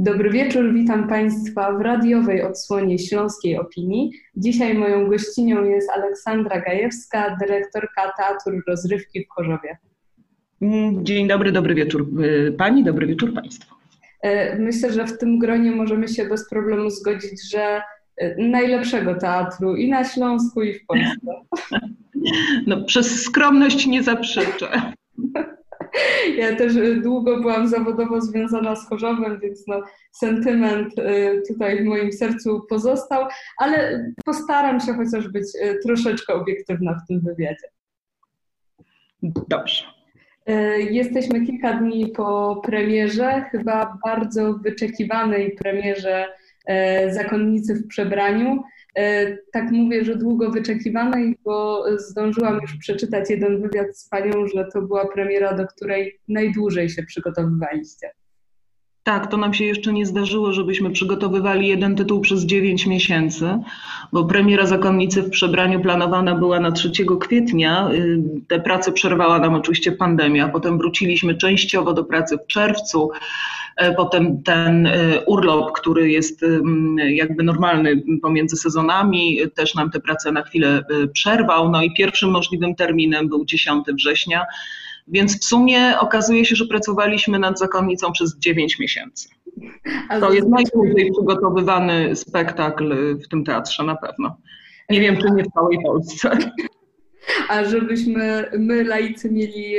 Dobry wieczór, witam Państwa w radiowej odsłonie Śląskiej Opinii. Dzisiaj moją gościnią jest Aleksandra Gajewska, dyrektorka Teatru Rozrywki w Chorzowie. Dzień dobry, dobry wieczór Pani, dobry wieczór Państwu. Myślę, że w tym gronie możemy się bez problemu zgodzić, że najlepszego teatru i na Śląsku, i w Polsce. No, przez skromność nie zaprzeczę. Ja też długo byłam zawodowo związana z Chorzowem, więc no, sentyment tutaj w moim sercu pozostał, ale postaram się chociaż być troszeczkę obiektywna w tym wywiadzie. Dobrze. Jesteśmy kilka dni po premierze, chyba bardzo wyczekiwanej premierze Zakonnicy w przebraniu. Tak mówię, że długo wyczekiwanej, bo zdążyłam już przeczytać jeden wywiad z Panią, że to była premiera, do której najdłużej się przygotowywaliście. Tak, to nam się jeszcze nie zdarzyło, żebyśmy przygotowywali jeden tytuł przez 9 miesięcy, bo premiera Zakonnicy w przebraniu planowana była na 3 kwietnia. Te prace przerwała nam oczywiście pandemia, potem wróciliśmy częściowo do pracy w czerwcu, potem ten urlop, który jest jakby normalny pomiędzy sezonami, też nam te prace na chwilę przerwał, no i pierwszym możliwym terminem był 10 września. Więc w sumie okazuje się, że pracowaliśmy nad Zakonnicą przez 9 miesięcy. To jest najdłużej przygotowywany spektakl w tym teatrze na pewno. Nie wiem, czy nie w całej Polsce. A żebyśmy my, laicy, mieli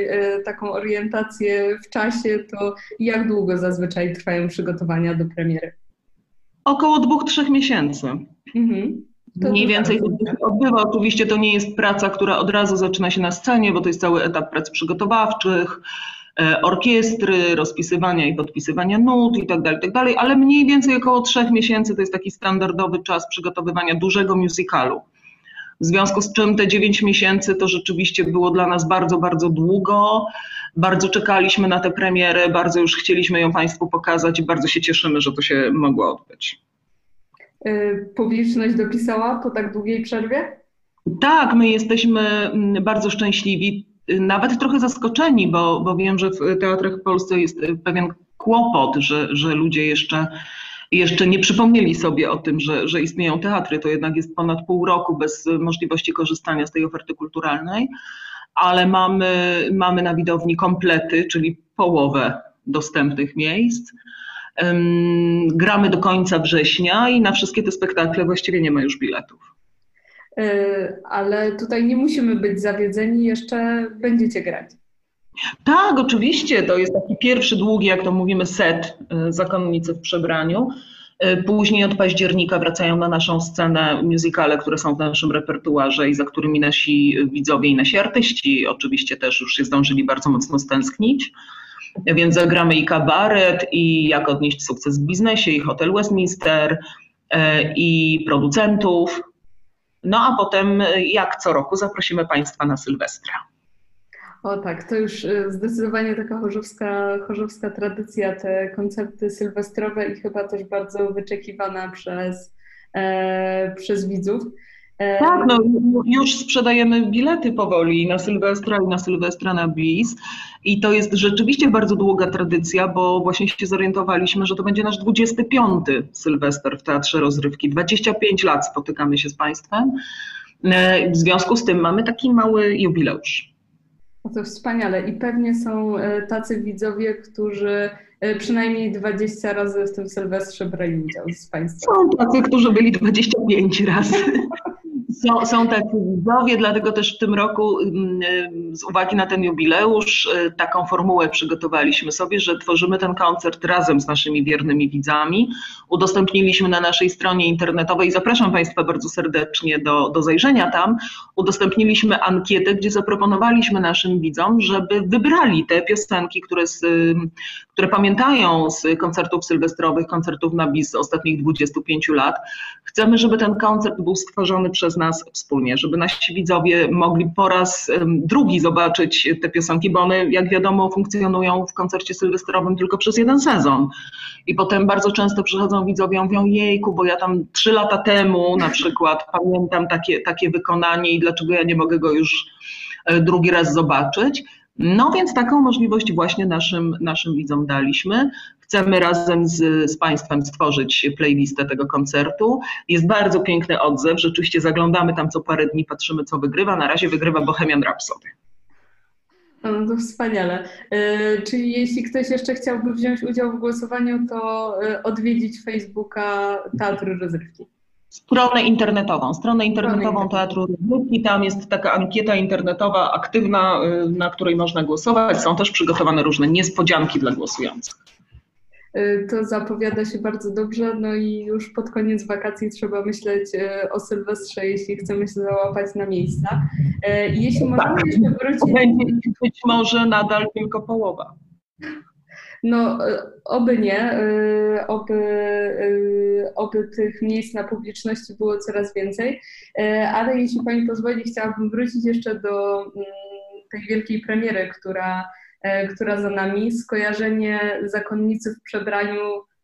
taką orientację w czasie, to jak długo zazwyczaj trwają przygotowania do premiery? Około 2-3 miesięcy. Mhm. Mniej więcej to odbywa. Oczywiście to nie jest praca, która od razu zaczyna się na scenie, bo to jest cały etap prac przygotowawczych, orkiestry, rozpisywania i podpisywania nut itd., ale mniej więcej około 3 miesięcy to jest taki standardowy czas przygotowywania dużego musicalu. W związku z czym te 9 miesięcy to rzeczywiście było dla nas bardzo, bardzo długo. Bardzo czekaliśmy na tę premierę, bardzo już chcieliśmy ją Państwu pokazać i bardzo się cieszymy, że to się mogło odbyć. Publiczność dopisała po tak długiej przerwie? Tak, my jesteśmy bardzo szczęśliwi, nawet trochę zaskoczeni, bo wiem, że w teatrach w Polsce jest pewien kłopot, że ludzie jeszcze nie przypomnieli sobie o tym, że istnieją teatry. To jednak jest ponad pół roku bez możliwości korzystania z tej oferty kulturalnej, ale mamy na widowni komplety, czyli połowę dostępnych miejsc. Gramy do końca września i na wszystkie te spektakle właściwie nie ma już biletów. Ale tutaj nie musimy być zawiedzeni, jeszcze będziecie grać. Tak, oczywiście, to jest taki pierwszy długi, jak to mówimy, set Zakonnicy w przebraniu. Później od października wracają na naszą scenę musicale, które są w naszym repertuarze i za którymi nasi widzowie i nasi artyści oczywiście też już się zdążyli bardzo mocno stęsknić. Więc zagramy i kabaret, i jak odnieść sukces w biznesie, i Hotel Westminster, i producentów. No a potem, jak co roku, zaprosimy Państwa na Sylwestra. O tak, to już zdecydowanie taka chorzowska tradycja, te koncerty sylwestrowe i chyba też bardzo wyczekiwana przez widzów. Tak, no już sprzedajemy bilety powoli na Sylwestra, na Bis i to jest rzeczywiście bardzo długa tradycja, bo właśnie się zorientowaliśmy, że to będzie nasz 25. Sylwester w Teatrze Rozrywki. 25 lat spotykamy się z Państwem, w związku z tym mamy taki mały jubileusz. To wspaniale i pewnie są tacy widzowie, którzy przynajmniej 20 razy w tym Sylwestrze brali udział z Państwem. Są tacy, którzy byli 25 razy. Są takie widzowie, dlatego też w tym roku z uwagi na ten jubileusz taką formułę przygotowaliśmy sobie, że tworzymy ten koncert razem z naszymi wiernymi widzami. Udostępniliśmy na naszej stronie internetowej, zapraszam Państwa bardzo serdecznie do zajrzenia tam, udostępniliśmy ankietę, gdzie zaproponowaliśmy naszym widzom, żeby wybrali te piosenki, które pamiętają z koncertów sylwestrowych, koncertów na Bis z ostatnich 25 lat. Chcemy, żeby ten koncert był stworzony przez nas wspólnie, żeby nasi widzowie mogli po raz drugi zobaczyć te piosenki, bo one, jak wiadomo, funkcjonują w koncercie sylwestrowym tylko przez jeden sezon. I potem bardzo często przychodzą widzowie i mówią, jejku, bo ja tam 3 lata temu na przykład pamiętam takie wykonanie i dlaczego ja nie mogę go już drugi raz zobaczyć. No więc taką możliwość właśnie naszym widzom daliśmy. Chcemy razem z Państwem stworzyć playlistę tego koncertu. Jest bardzo piękny odzew, rzeczywiście zaglądamy tam co parę dni, patrzymy co wygrywa. Na razie wygrywa Bohemian Rhapsody. No to wspaniale. Czyli jeśli ktoś jeszcze chciałby wziąć udział w głosowaniu, to odwiedzić Facebooka Teatru Rozrywki. Stronę internetową Teatru Rozrywki. Tam jest taka ankieta internetowa aktywna, na której można głosować. Są też przygotowane różne niespodzianki dla głosujących. To zapowiada się bardzo dobrze, no i już pod koniec wakacji trzeba myśleć o Sylwestrze, jeśli chcemy się załapać na miejsca. Jeśli możemy jeszcze wrócić... Będzie być może nadal tylko połowa. No, oby nie, oby tych miejsc na publiczności było coraz więcej, ale jeśli Pani pozwoli, chciałabym wrócić jeszcze do tej wielkiej premiery, która za nami. Skojarzenie Zakonnicy w przebraniu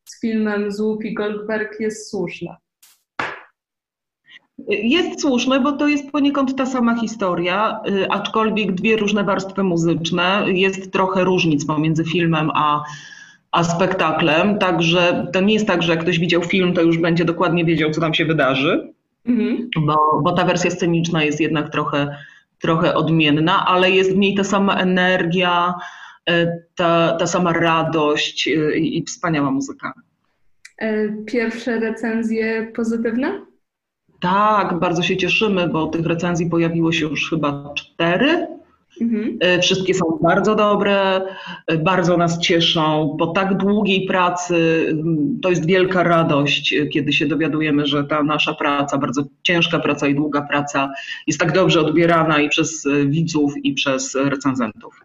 z filmem Złup i Goldberg jest słuszne. Jest słuszne, bo to jest poniekąd ta sama historia, aczkolwiek dwie różne warstwy muzyczne. Jest trochę różnic pomiędzy filmem a spektaklem, także to nie jest tak, że jak ktoś widział film, to już będzie dokładnie wiedział, co tam się wydarzy, bo ta wersja sceniczna jest jednak trochę odmienna, ale jest w niej ta sama energia, ta sama radość i wspaniała muzyka. Pierwsze recenzje pozytywne? Tak, bardzo się cieszymy, bo tych recenzji pojawiło się już chyba 4. Wszystkie są bardzo dobre, bardzo nas cieszą. Po tak długiej pracy to jest wielka radość, kiedy się dowiadujemy, że ta nasza praca, bardzo ciężka praca i długa praca jest tak dobrze odbierana i przez widzów, i przez recenzentów.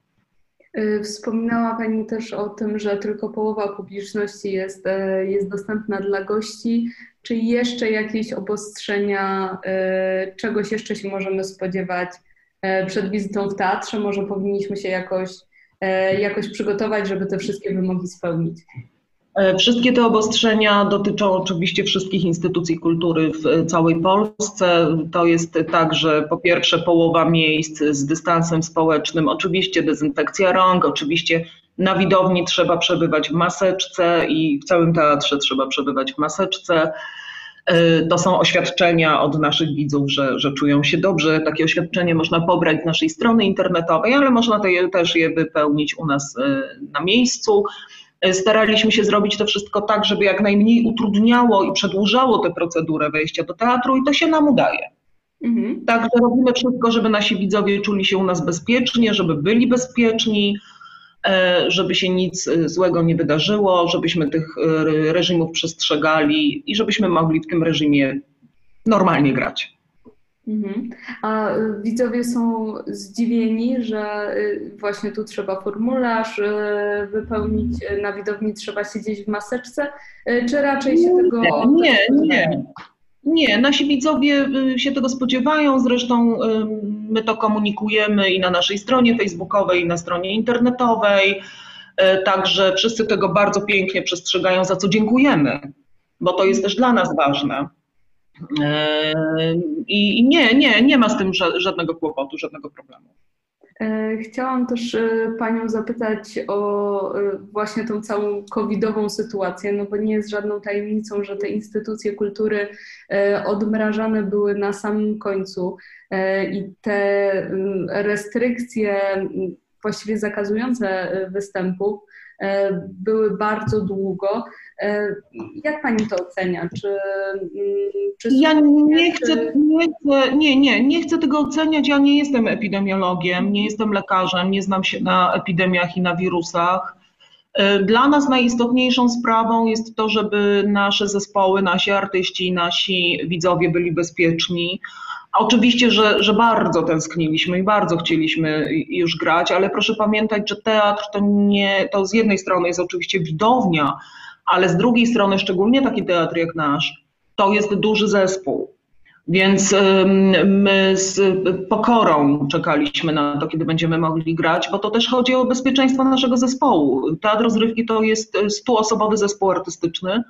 Wspominała Pani też o tym, że tylko połowa publiczności jest dostępna dla gości. Czy jeszcze jakieś obostrzenia, czegoś jeszcze się możemy spodziewać przed wizytą w teatrze? Może powinniśmy się jakoś przygotować, żeby te wszystkie wymogi spełnić? Wszystkie te obostrzenia dotyczą oczywiście wszystkich instytucji kultury w całej Polsce. To jest tak, że po pierwsze połowa miejsc z dystansem społecznym, oczywiście dezynfekcja rąk, oczywiście na widowni trzeba przebywać w maseczce i w całym teatrze trzeba przebywać w maseczce. To są oświadczenia od naszych widzów, że czują się dobrze. Takie oświadczenie można pobrać z naszej strony internetowej, ale można też je wypełnić u nas na miejscu. Staraliśmy się zrobić to wszystko tak, żeby jak najmniej utrudniało i przedłużało tę procedurę wejścia do teatru i to się nam udaje. Także robimy wszystko, żeby nasi widzowie czuli się u nas bezpiecznie, żeby byli bezpieczni, żeby się nic złego nie wydarzyło, żebyśmy tych reżimów przestrzegali i żebyśmy mogli w tym reżimie normalnie grać. A widzowie są zdziwieni, że właśnie tu trzeba formularz wypełnić, na widowni trzeba siedzieć w maseczce, czy raczej się tego... Nie, nasi widzowie się tego spodziewają, zresztą my to komunikujemy i na naszej stronie facebookowej, i na stronie internetowej, także wszyscy tego bardzo pięknie przestrzegają, za co dziękujemy, bo to jest też dla nas ważne. I nie ma z tym żadnego kłopotu, żadnego problemu. Chciałam też Panią zapytać o właśnie tą całą covidową sytuację, no bo nie jest żadną tajemnicą, że te instytucje kultury odmrażane były na samym końcu i te restrykcje właściwie zakazujące występów były bardzo długo. Jak Pani to ocenia? Ja nie chcę tego oceniać, ja nie jestem epidemiologiem, nie jestem lekarzem, nie znam się na epidemiach i na wirusach. Dla nas najistotniejszą sprawą jest to, żeby nasze zespoły, nasi artyści, nasi widzowie byli bezpieczni. Oczywiście, że bardzo tęskniliśmy i bardzo chcieliśmy już grać, ale proszę pamiętać, że teatr to z jednej strony jest oczywiście widownia, ale z drugiej strony, szczególnie taki teatr jak nasz, to jest duży zespół. Więc my z pokorą czekaliśmy na to, kiedy będziemy mogli grać, bo to też chodzi o bezpieczeństwo naszego zespołu. Teatr Rozrywki to jest 100-osobowy zespół artystyczny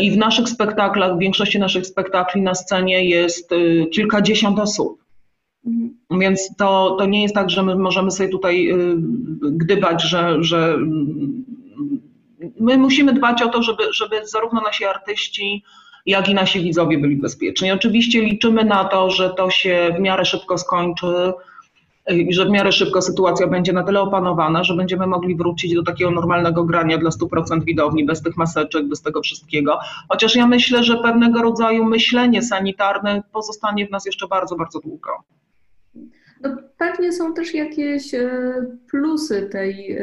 i w naszych spektaklach, w większości naszych spektakli na scenie jest kilkadziesiąt osób. Więc to nie jest tak, że my możemy sobie tutaj gdybać, że my musimy dbać o to, żeby zarówno nasi artyści, jak i nasi widzowie byli bezpieczni. Oczywiście liczymy na to, że to się w miarę szybko skończy i że w miarę szybko sytuacja będzie na tyle opanowana, że będziemy mogli wrócić do takiego normalnego grania dla 100% widowni, bez tych maseczek, bez tego wszystkiego. Chociaż ja myślę, że pewnego rodzaju myślenie sanitarne pozostanie w nas jeszcze bardzo, bardzo długo. No, pewnie są też jakieś plusy tej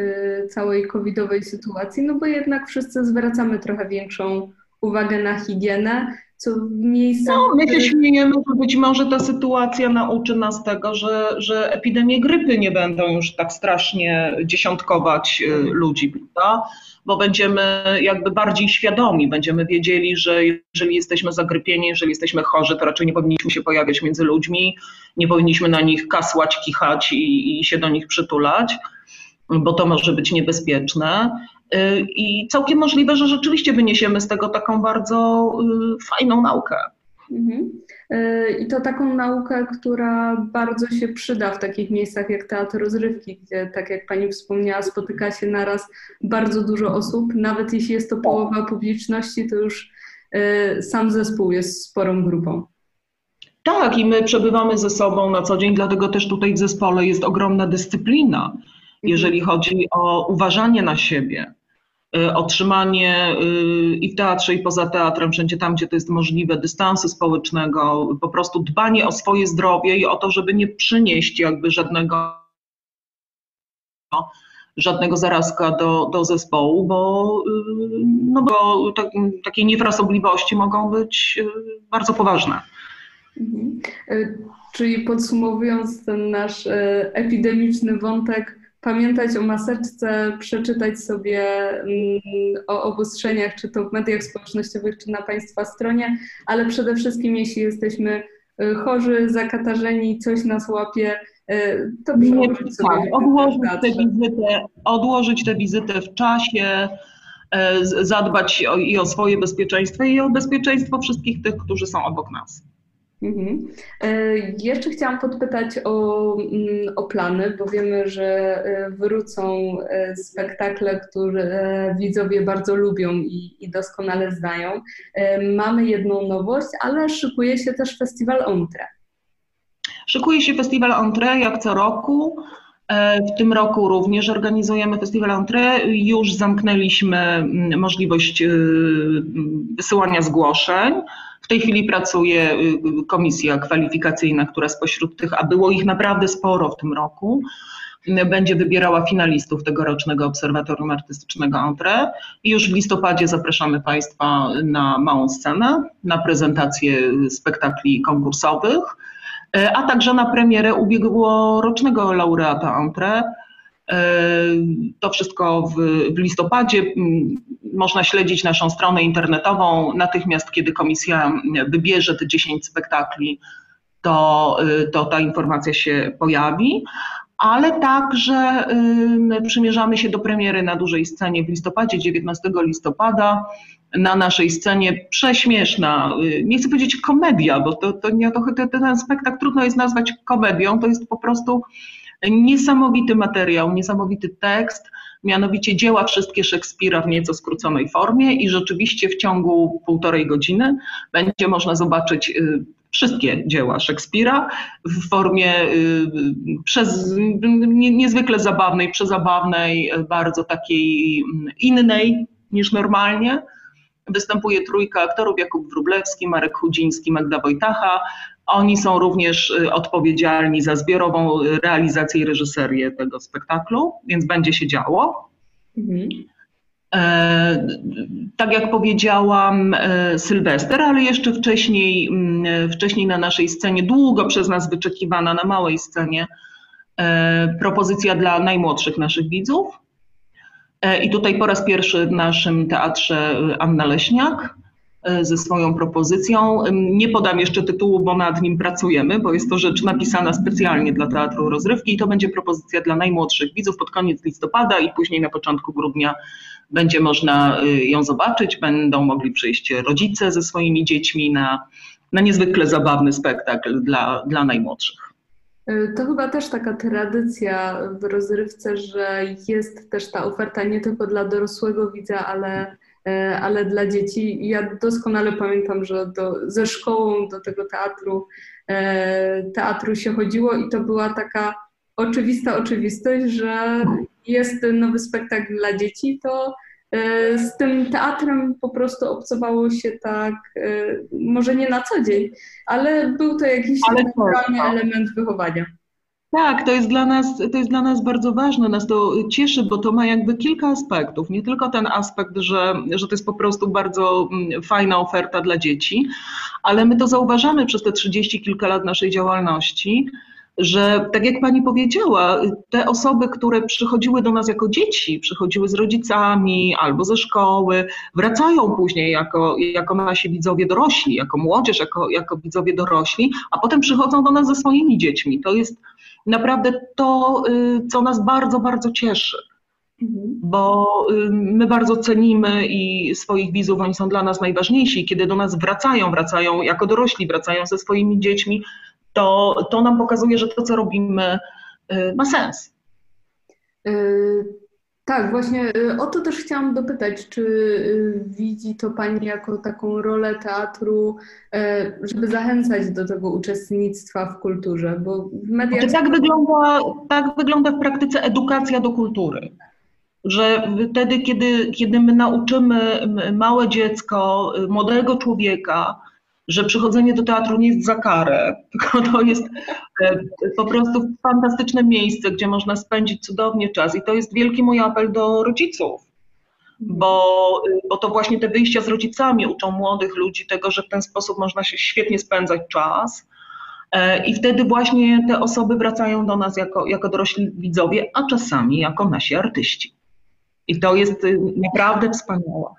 całej covidowej sytuacji, no bo jednak wszyscy zwracamy trochę większą uwagę na higienę, co w miejscach... No, my się śmiejemy, że być może ta sytuacja nauczy nas tego, że epidemie grypy nie będą już tak strasznie dziesiątkować ludzi, prawda? Bo będziemy jakby bardziej świadomi, będziemy wiedzieli, że jeżeli jesteśmy zagrypieni, jeżeli jesteśmy chorzy, to raczej nie powinniśmy się pojawiać między ludźmi, nie powinniśmy na nich kasłać, kichać i się do nich przytulać, bo to może być niebezpieczne. I całkiem możliwe, że rzeczywiście wyniesiemy z tego taką bardzo fajną naukę. Mhm. I to taką naukę, która bardzo się przyda w takich miejscach jak teatr rozrywki, gdzie, tak jak Pani wspomniała, spotyka się naraz bardzo dużo osób. Nawet jeśli jest to połowa publiczności, to już sam zespół jest sporą grupą. Tak, i my przebywamy ze sobą na co dzień, dlatego też tutaj w zespole jest ogromna dyscyplina, jeżeli chodzi o uważanie na siebie, otrzymanie i w teatrze, i poza teatrem, wszędzie tam, gdzie to jest możliwe, dystansu społecznego, po prostu dbanie o swoje zdrowie i o to, żeby nie przynieść jakby żadnego zarazka do zespołu, bo, no bo takie niewrasobliwości mogą być bardzo poważne. Mhm. Czyli podsumowując ten nasz epidemiczny wątek, pamiętać o maseczce, przeczytać sobie o obostrzeniach, czy to w mediach społecznościowych, czy na Państwa stronie, ale przede wszystkim jeśli jesteśmy chorzy, zakatarzeni, coś nas łapie, to przełożyć sobie odłożyć tę wizytę w czasie, zadbać i o swoje bezpieczeństwo, i o bezpieczeństwo wszystkich tych, którzy są obok nas. Mhm. Jeszcze chciałam podpytać o plany, bo wiemy, że wrócą spektakle, które widzowie bardzo lubią i doskonale znają. Mamy jedną nowość, ale szykuje się też festiwal Ontré. Szykuje się festiwal Ontré jak co roku. W tym roku również organizujemy festiwal Ontré. Już zamknęliśmy możliwość wysyłania zgłoszeń. W tej chwili pracuje komisja kwalifikacyjna, która spośród tych, a było ich naprawdę sporo w tym roku, będzie wybierała finalistów tegorocznego Obserwatorium Artystycznego Ontré. I już w listopadzie zapraszamy Państwa na małą scenę, na prezentację spektakli konkursowych, a także na premierę ubiegłorocznego laureata Ontré. To wszystko w listopadzie. Można śledzić naszą stronę internetową. Natychmiast, kiedy komisja wybierze te 10 spektakli, to ta informacja się pojawi. Ale także przymierzamy się do premiery na dużej scenie w listopadzie, 19 listopada. Na naszej scenie prześmieszna, nie chcę powiedzieć komedia, bo ten spektakl trudno jest nazwać komedią, to jest po prostu niesamowity materiał, niesamowity tekst, mianowicie dzieła wszystkie Szekspira w nieco skróconej formie i rzeczywiście w ciągu 1,5 godziny będzie można zobaczyć wszystkie dzieła Szekspira w formie niezwykle zabawnej, przezabawnej, bardzo takiej innej niż normalnie. Występuje trójka aktorów, Jakub Wróblewski, Marek Chudziński, Magda Wojtacha. Oni są również odpowiedzialni za zbiorową realizację i reżyserię tego spektaklu, więc będzie się działo. Mhm. Tak jak powiedziałam, Sylwester, ale jeszcze wcześniej na naszej scenie, długo przez nas wyczekiwana na małej scenie, propozycja dla najmłodszych naszych widzów. I tutaj po raz pierwszy w naszym teatrze Anna Leśniak ze swoją propozycją. Nie podam jeszcze tytułu, bo nad nim pracujemy, bo jest to rzecz napisana specjalnie dla Teatru Rozrywki i to będzie propozycja dla najmłodszych widzów pod koniec listopada i później na początku grudnia będzie można ją zobaczyć. Będą mogli przyjść rodzice ze swoimi dziećmi na niezwykle zabawny spektakl dla najmłodszych. To chyba też taka tradycja w rozrywce, że jest też ta oferta nie tylko dla dorosłego widza, ale dla dzieci. Ja doskonale pamiętam, że ze szkołą do tego teatru się chodziło i to była taka oczywista oczywistość, że jest nowy spektakl dla dzieci, to z tym teatrem po prostu obcowało się tak, może nie na co dzień, ale był to jakiś naturalny element wychowania. Tak, to jest dla nas bardzo ważne, nas to cieszy, bo to ma jakby kilka aspektów. Nie tylko ten aspekt, że to jest po prostu bardzo fajna oferta dla dzieci, ale my to zauważamy przez te 30 kilka lat naszej działalności, że tak jak Pani powiedziała, te osoby, które przychodziły do nas jako dzieci, przychodziły z rodzicami albo ze szkoły, wracają później jako nasi widzowie dorośli, jako młodzież, jako widzowie dorośli, a potem przychodzą do nas ze swoimi dziećmi. To jest naprawdę to, co nas bardzo, bardzo cieszy, bo my bardzo cenimy i swoich widzów, oni są dla nas najważniejsi. Kiedy do nas wracają jako dorośli, wracają ze swoimi dziećmi, to nam pokazuje, że to, co robimy, ma sens. Tak, właśnie o to też chciałam dopytać, czy widzi to Pani jako taką rolę teatru, żeby zachęcać do tego uczestnictwa w kulturze, bo w mediach... Znaczy, tak wygląda w praktyce edukacja do kultury, że wtedy, kiedy my nauczymy małe dziecko, młodego człowieka, że przychodzenie do teatru nie jest za karę, tylko to jest po prostu fantastyczne miejsce, gdzie można spędzić cudownie czas. I to jest wielki mój apel do rodziców, bo to właśnie te wyjścia z rodzicami uczą młodych ludzi tego, że w ten sposób można się świetnie spędzać czas. I wtedy właśnie te osoby wracają do nas jako dorośli widzowie, a czasami jako nasi artyści. I to jest naprawdę wspaniałe.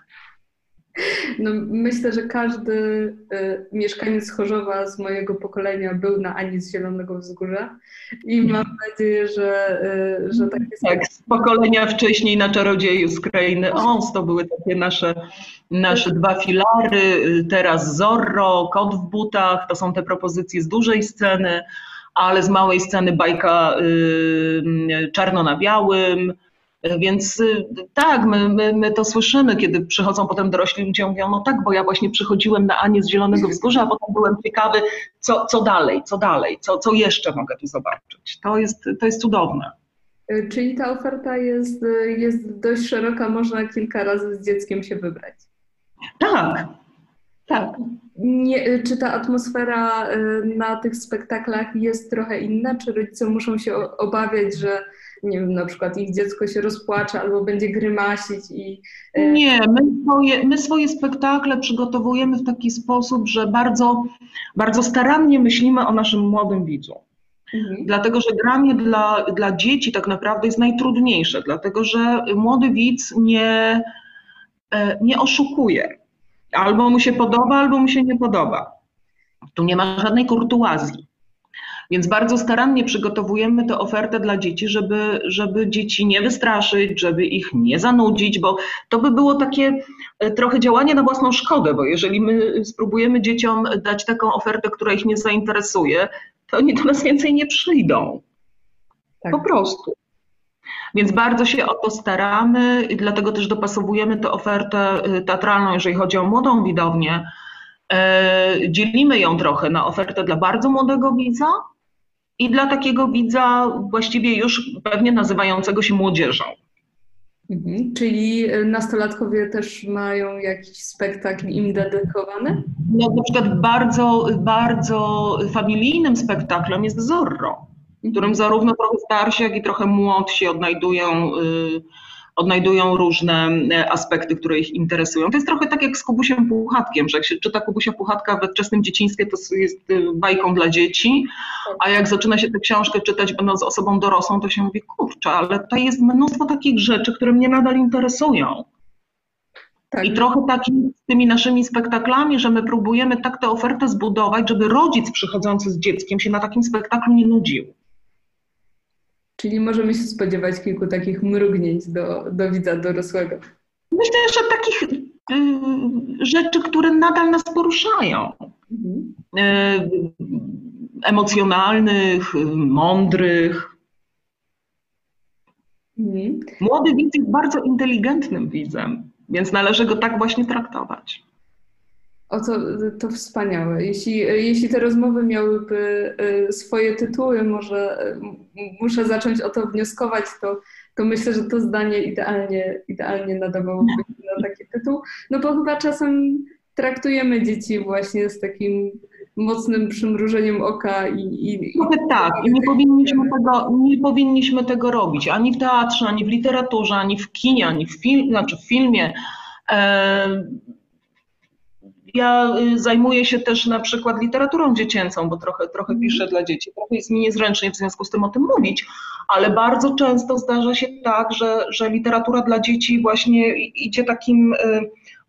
No, myślę, że każdy mieszkaniec Chorzowa z mojego pokolenia był na Ani z Zielonego Wzgórza i mam nadzieję, że tak jest. Tak, z pokolenia wcześniej na Czarodzieju z Krainy Oz, to były takie nasze dwa filary, teraz Zorro, Kot w butach, to są te propozycje z dużej sceny, ale z małej sceny bajka Czarno na białym. Więc tak, my to słyszymy, kiedy przychodzą potem dorośli ludzie, mówią, no tak, bo ja właśnie przychodziłem na Anię z Zielonego Wzgórza, a potem byłem ciekawy, co jeszcze mogę tu zobaczyć. To jest cudowne. Czyli ta oferta jest dość szeroka, można kilka razy z dzieckiem się wybrać. Tak, tak. Czy ta atmosfera na tych spektaklach jest trochę inna, czy rodzice muszą się obawiać, że nie wiem, na przykład ich dziecko się rozpłacze albo będzie grymasić i... Nie, my swoje spektakle przygotowujemy w taki sposób, że bardzo, bardzo starannie myślimy o naszym młodym widzu. Dlatego, że granie dla dzieci tak naprawdę jest najtrudniejsze, dlatego, że młody widz nie oszukuje. Albo mu się podoba, albo mu się nie podoba. Tu nie ma żadnej kurtuazji. Więc bardzo starannie przygotowujemy tę ofertę dla dzieci, żeby dzieci nie wystraszyć, żeby ich nie zanudzić, bo to by było takie trochę działanie na własną szkodę, bo jeżeli my spróbujemy dzieciom dać taką ofertę, która ich nie zainteresuje, to oni do nas więcej nie przyjdą. Tak. Po prostu. Więc bardzo się o to staramy i dlatego też dopasowujemy tę ofertę teatralną, jeżeli chodzi o młodą widownię. Dzielimy ją trochę na ofertę dla bardzo młodego widza i dla takiego widza właściwie już pewnie nazywającego się młodzieżą. Czyli nastolatkowie też mają jakiś spektakl im dedykowany? No, na przykład bardzo, bardzo familijnym spektaklem jest Zorro, w którym zarówno trochę starsi, jak i trochę młodsi odnajdują różne aspekty, które ich interesują. To jest trochę tak jak z Kubusiem Puchatkiem, że jak się czyta Kubusia Puchatka we wczesnym dzieciństwie, to jest bajką dla dzieci, a jak zaczyna się tę książkę czytać, będąc osobą dorosłą, to się mówi, kurczę, ale tutaj jest mnóstwo takich rzeczy, które mnie nadal interesują. Tak. I trochę tak z tymi naszymi spektaklami, że my próbujemy tak tę ofertę zbudować, żeby rodzic przychodzący z dzieckiem się na takim spektaklu nie nudził. Czyli możemy się spodziewać kilku takich mrugnięć do widza dorosłego. Myślę, że takich rzeczy, które nadal nas poruszają. emocjonalnych, mądrych. Młody widz jest bardzo inteligentnym widzem, więc należy go tak właśnie traktować. O, to wspaniałe. Jeśli te rozmowy miałyby swoje tytuły, może muszę zacząć o to wnioskować, to myślę, że to zdanie idealnie nadawałoby się na taki tytuł. No bo chyba czasem traktujemy dzieci właśnie z takim mocnym przymrużeniem oka i nie powinniśmy tego robić ani w teatrze, ani w literaturze, ani w kinie, ani w filmie. Ja zajmuję się też na przykład literaturą dziecięcą, bo trochę piszę dla dzieci. Trochę jest mi niezręcznie w związku z tym o tym mówić, ale bardzo często zdarza się tak, że literatura dla dzieci właśnie idzie takim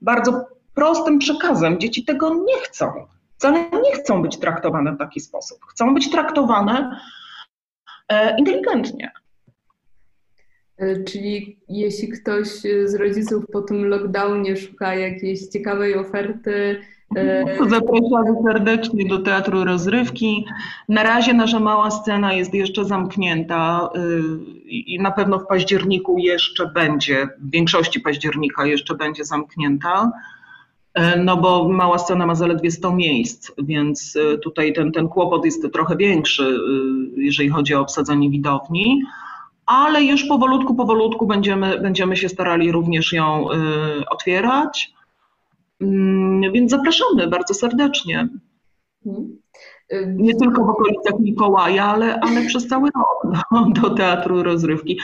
bardzo prostym przekazem. Dzieci tego nie chcą. Wcale nie chcą być traktowane w taki sposób. Chcą być traktowane inteligentnie. Czyli jeśli ktoś z rodziców po tym lockdownie szuka jakiejś ciekawej oferty... Zapraszamy serdecznie do Teatru Rozrywki. Na razie nasza mała scena jest jeszcze zamknięta i na pewno w październiku jeszcze będzie, w większości października jeszcze będzie zamknięta, no bo mała scena ma zaledwie 100 miejsc, więc tutaj ten kłopot jest trochę większy, jeżeli chodzi o obsadzenie widowni. Ale już powolutku będziemy się starali również ją otwierać, więc zapraszamy bardzo serdecznie. Nie tylko w okolicach Mikołaja, ale przez cały rok do Teatru Rozrywki.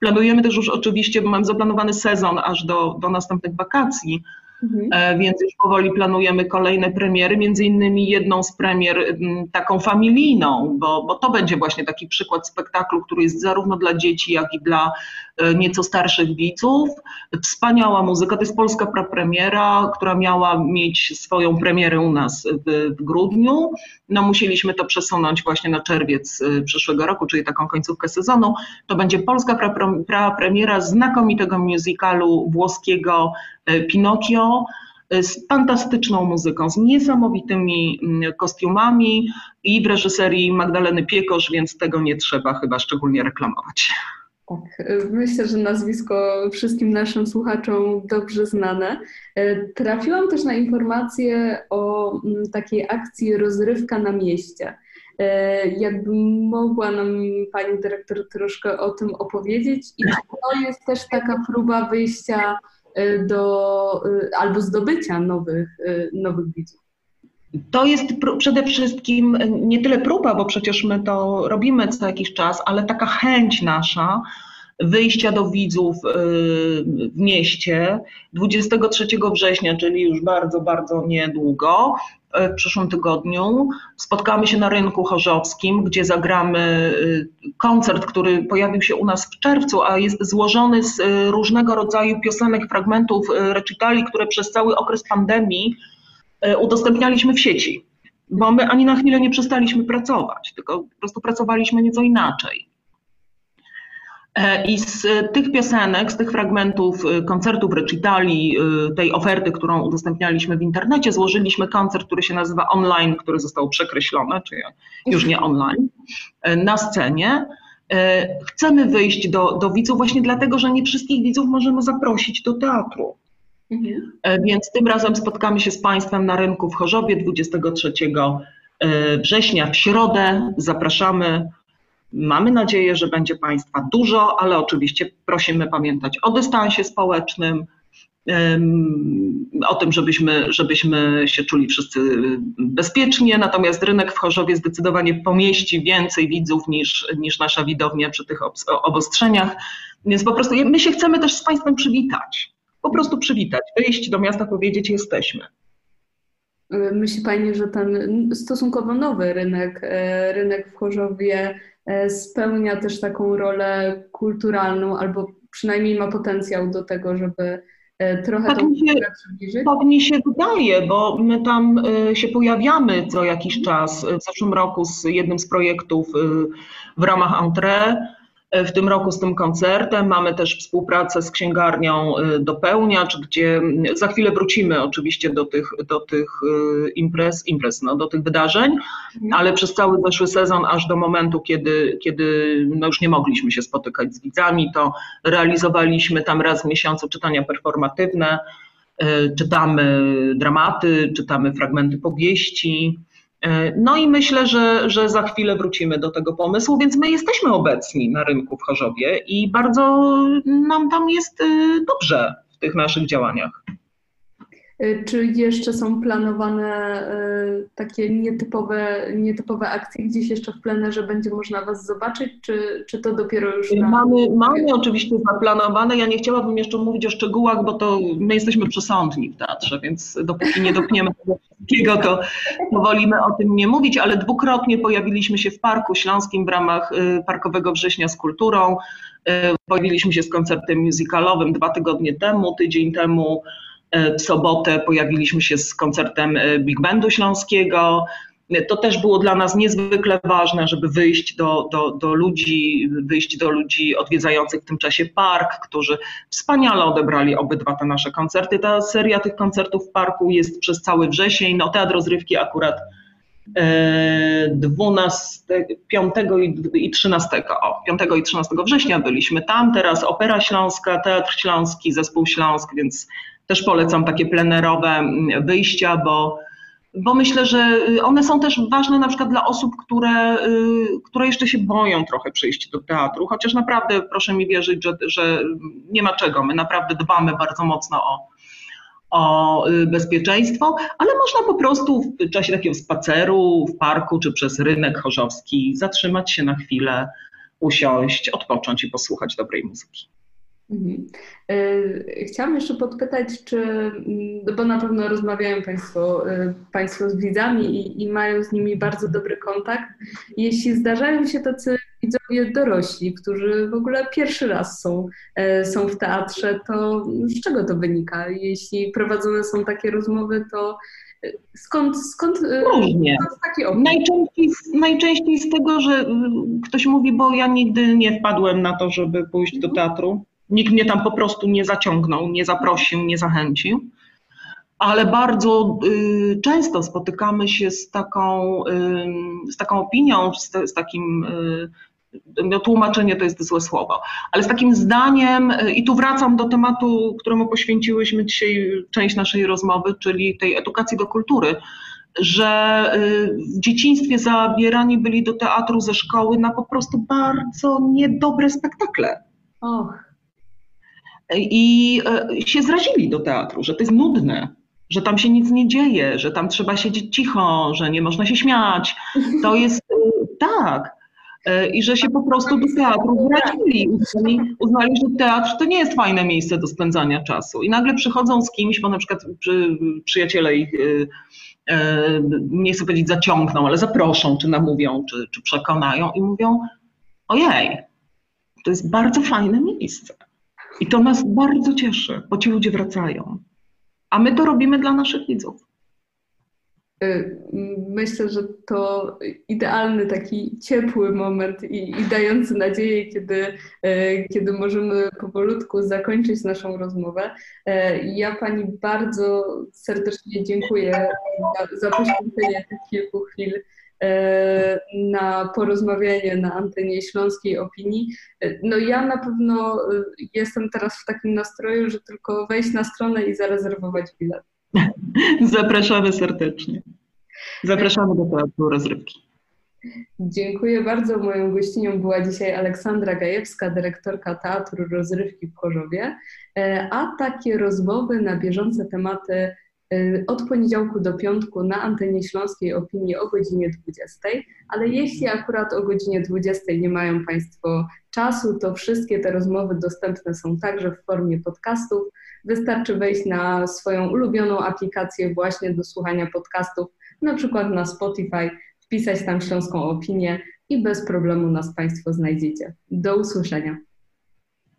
Planujemy też już oczywiście, bo mam zaplanowany sezon aż do następnych wakacji, więc już powoli planujemy kolejne premiery, między innymi jedną z premier taką familijną, bo to będzie właśnie taki przykład spektaklu, który jest zarówno dla dzieci, jak i dla nieco starszych widzów. Wspaniała muzyka, to jest polska prapremiera, która miała mieć swoją premierę u nas w grudniu. No musieliśmy to przesunąć właśnie na czerwiec przyszłego roku, czyli taką końcówkę sezonu. To będzie polska prapremiera znakomitego musicalu włoskiego Pinocchio, z fantastyczną muzyką, z niesamowitymi kostiumami i w reżyserii Magdaleny Piekosz, więc tego nie trzeba chyba szczególnie reklamować. Tak, myślę, że nazwisko wszystkim naszym słuchaczom dobrze znane. Trafiłam też na informację o takiej akcji Rozrywka na mieście. Jakby mogła nam pani dyrektor troszkę o tym opowiedzieć i czy to jest też taka próba wyjścia albo zdobycia nowych widzów? To jest przede wszystkim nie tyle próba, bo przecież my to robimy co jakiś czas, ale taka chęć nasza wyjścia do widzów w mieście. 23 września, czyli już bardzo, bardzo niedługo, w przyszłym tygodniu, spotkamy się na Rynku Chorzowskim, gdzie zagramy koncert, który pojawił się u nas w czerwcu, a jest złożony z różnego rodzaju piosenek, fragmentów, recitali, które przez cały okres pandemii udostępnialiśmy w sieci, bo my ani na chwilę nie przestaliśmy pracować, tylko po prostu pracowaliśmy nieco inaczej. I z tych piosenek, z tych fragmentów koncertów, recitali, tej oferty, którą udostępnialiśmy w internecie, złożyliśmy koncert, który się nazywa Online, który został przekreślony, czyli już nie online, na scenie. Chcemy wyjść do widzów właśnie dlatego, że nie wszystkich widzów możemy zaprosić do teatru. Więc tym razem spotkamy się z Państwem na Rynku w Chorzowie 23 września w środę. Zapraszamy. Mamy nadzieję, że będzie Państwa dużo, ale oczywiście prosimy pamiętać o dystansie społecznym, o tym, żebyśmy się czuli wszyscy bezpiecznie, natomiast Rynek w Chorzowie zdecydowanie pomieści więcej widzów niż nasza widownia przy tych obostrzeniach, więc po prostu my się chcemy też z Państwem przywitać, po prostu przywitać, wyjść do miasta, powiedzieć jesteśmy. Myśli Pani, że ten stosunkowo nowy rynek w Chorzowie spełnia też taką rolę kulturalną, albo przynajmniej ma potencjał do tego, żeby trochę tak przybliżyć? Tak mi się wydaje, bo my tam się pojawiamy co jakiś czas. W zeszłym roku z jednym z projektów w ramach Entrée w tym roku z tym koncertem. Mamy też współpracę z księgarnią Dopełniacz, gdzie za chwilę wrócimy oczywiście do tych wydarzeń, ale przez cały zeszły sezon aż do momentu, kiedy no już nie mogliśmy się spotykać z widzami, to realizowaliśmy tam raz w miesiącu czytania performatywne, czytamy dramaty, czytamy fragmenty powieści. No i myślę, że za chwilę wrócimy do tego pomysłu, więc my jesteśmy obecni na rynku w Chorzowie i bardzo nam tam jest dobrze w tych naszych działaniach. Czy jeszcze są planowane takie nietypowe akcje? Gdzieś jeszcze w plenerze będzie można Was zobaczyć, czy to dopiero już... Mamy oczywiście zaplanowane. Ja nie chciałabym jeszcze mówić o szczegółach, bo to my jesteśmy przesądni w teatrze, więc dopóki nie dopniemy tego wszystkiego, to wolimy o tym nie mówić, ale dwukrotnie pojawiliśmy się w Parku Śląskim w ramach Parkowego Września z Kulturą. Pojawiliśmy się z koncertem musicalowym 2 tygodnie temu, tydzień temu. W sobotę pojawiliśmy się z koncertem Big Bandu Śląskiego. To też było dla nas niezwykle ważne, żeby wyjść do ludzi odwiedzających w tym czasie park, którzy wspaniale odebrali obydwa te nasze koncerty. Ta seria tych koncertów w parku jest przez cały wrzesień. No, Teatr Rozrywki akurat 12, 5 i 13, 5 i 13 września byliśmy tam. Teraz Opera Śląska, Teatr Śląski, Zespół Śląsk, więc też polecam takie plenerowe wyjścia, bo myślę, że one są też ważne na przykład dla osób, które jeszcze się boją trochę przyjść do teatru, chociaż naprawdę proszę mi wierzyć, że nie ma czego. My naprawdę dbamy bardzo mocno o bezpieczeństwo, ale można po prostu w czasie takiego spaceru w parku czy przez rynek chorzowski zatrzymać się na chwilę, usiąść, odpocząć i posłuchać dobrej muzyki. Chciałam jeszcze podpytać, bo na pewno rozmawiają Państwo z widzami i mają z nimi bardzo dobry kontakt. Jeśli zdarzają się tacy widzowie dorośli, którzy w ogóle pierwszy raz są w teatrze, to z czego to wynika? Jeśli prowadzone są takie rozmowy, to skąd różnie. Najczęściej z tego, że ktoś mówi, bo ja nigdy nie wpadłem na to, żeby pójść do teatru. Nikt mnie tam po prostu nie zaciągnął, nie zaprosił, nie zachęcił, ale bardzo często spotykamy się z taką opinią, z takim, no tłumaczenie to jest złe słowo, ale z takim zdaniem, i tu wracam do tematu, któremu poświęciłyśmy dzisiaj część naszej rozmowy, czyli tej edukacji do kultury, że w dzieciństwie zabierani byli do teatru ze szkoły na po prostu bardzo niedobre spektakle. I się zrazili do teatru, że to jest nudne, że tam się nic nie dzieje, że tam trzeba siedzieć cicho, że nie można się śmiać. To jest tak. I że się po prostu do teatru zrazili. Uznali, że teatr to nie jest fajne miejsce do spędzania czasu. I nagle przychodzą z kimś, bo na przykład przyjaciele ich, nie chcę powiedzieć zaciągną, ale zaproszą, czy namówią, czy przekonają i mówią: ojej, to jest bardzo fajne miejsce. I to nas bardzo cieszy, bo ci ludzie wracają. A my to robimy dla naszych widzów. Myślę, że to idealny, taki ciepły moment i dający nadzieję, kiedy możemy powolutku zakończyć naszą rozmowę. Ja Pani bardzo serdecznie dziękuję za poświęcenie tych kilku chwil na porozmawianie na antenie Śląskiej Opinii. No ja na pewno jestem teraz w takim nastroju, że tylko wejść na stronę i zarezerwować bilet. Zapraszamy serdecznie. Zapraszamy do Teatru Rozrywki. Dziękuję bardzo. Moją gościnią była dzisiaj Aleksandra Gajewska, dyrektorka Teatru Rozrywki w Chorzowie, a takie rozmowy na bieżące tematy od poniedziałku do piątku na antenie Śląskiej Opinii o godzinie 20, ale jeśli akurat o godzinie 20 nie mają Państwo czasu, to wszystkie te rozmowy dostępne są także w formie podcastów. Wystarczy wejść na swoją ulubioną aplikację właśnie do słuchania podcastów, na przykład na Spotify, wpisać tam Śląską Opinię i bez problemu nas Państwo znajdziecie. Do usłyszenia.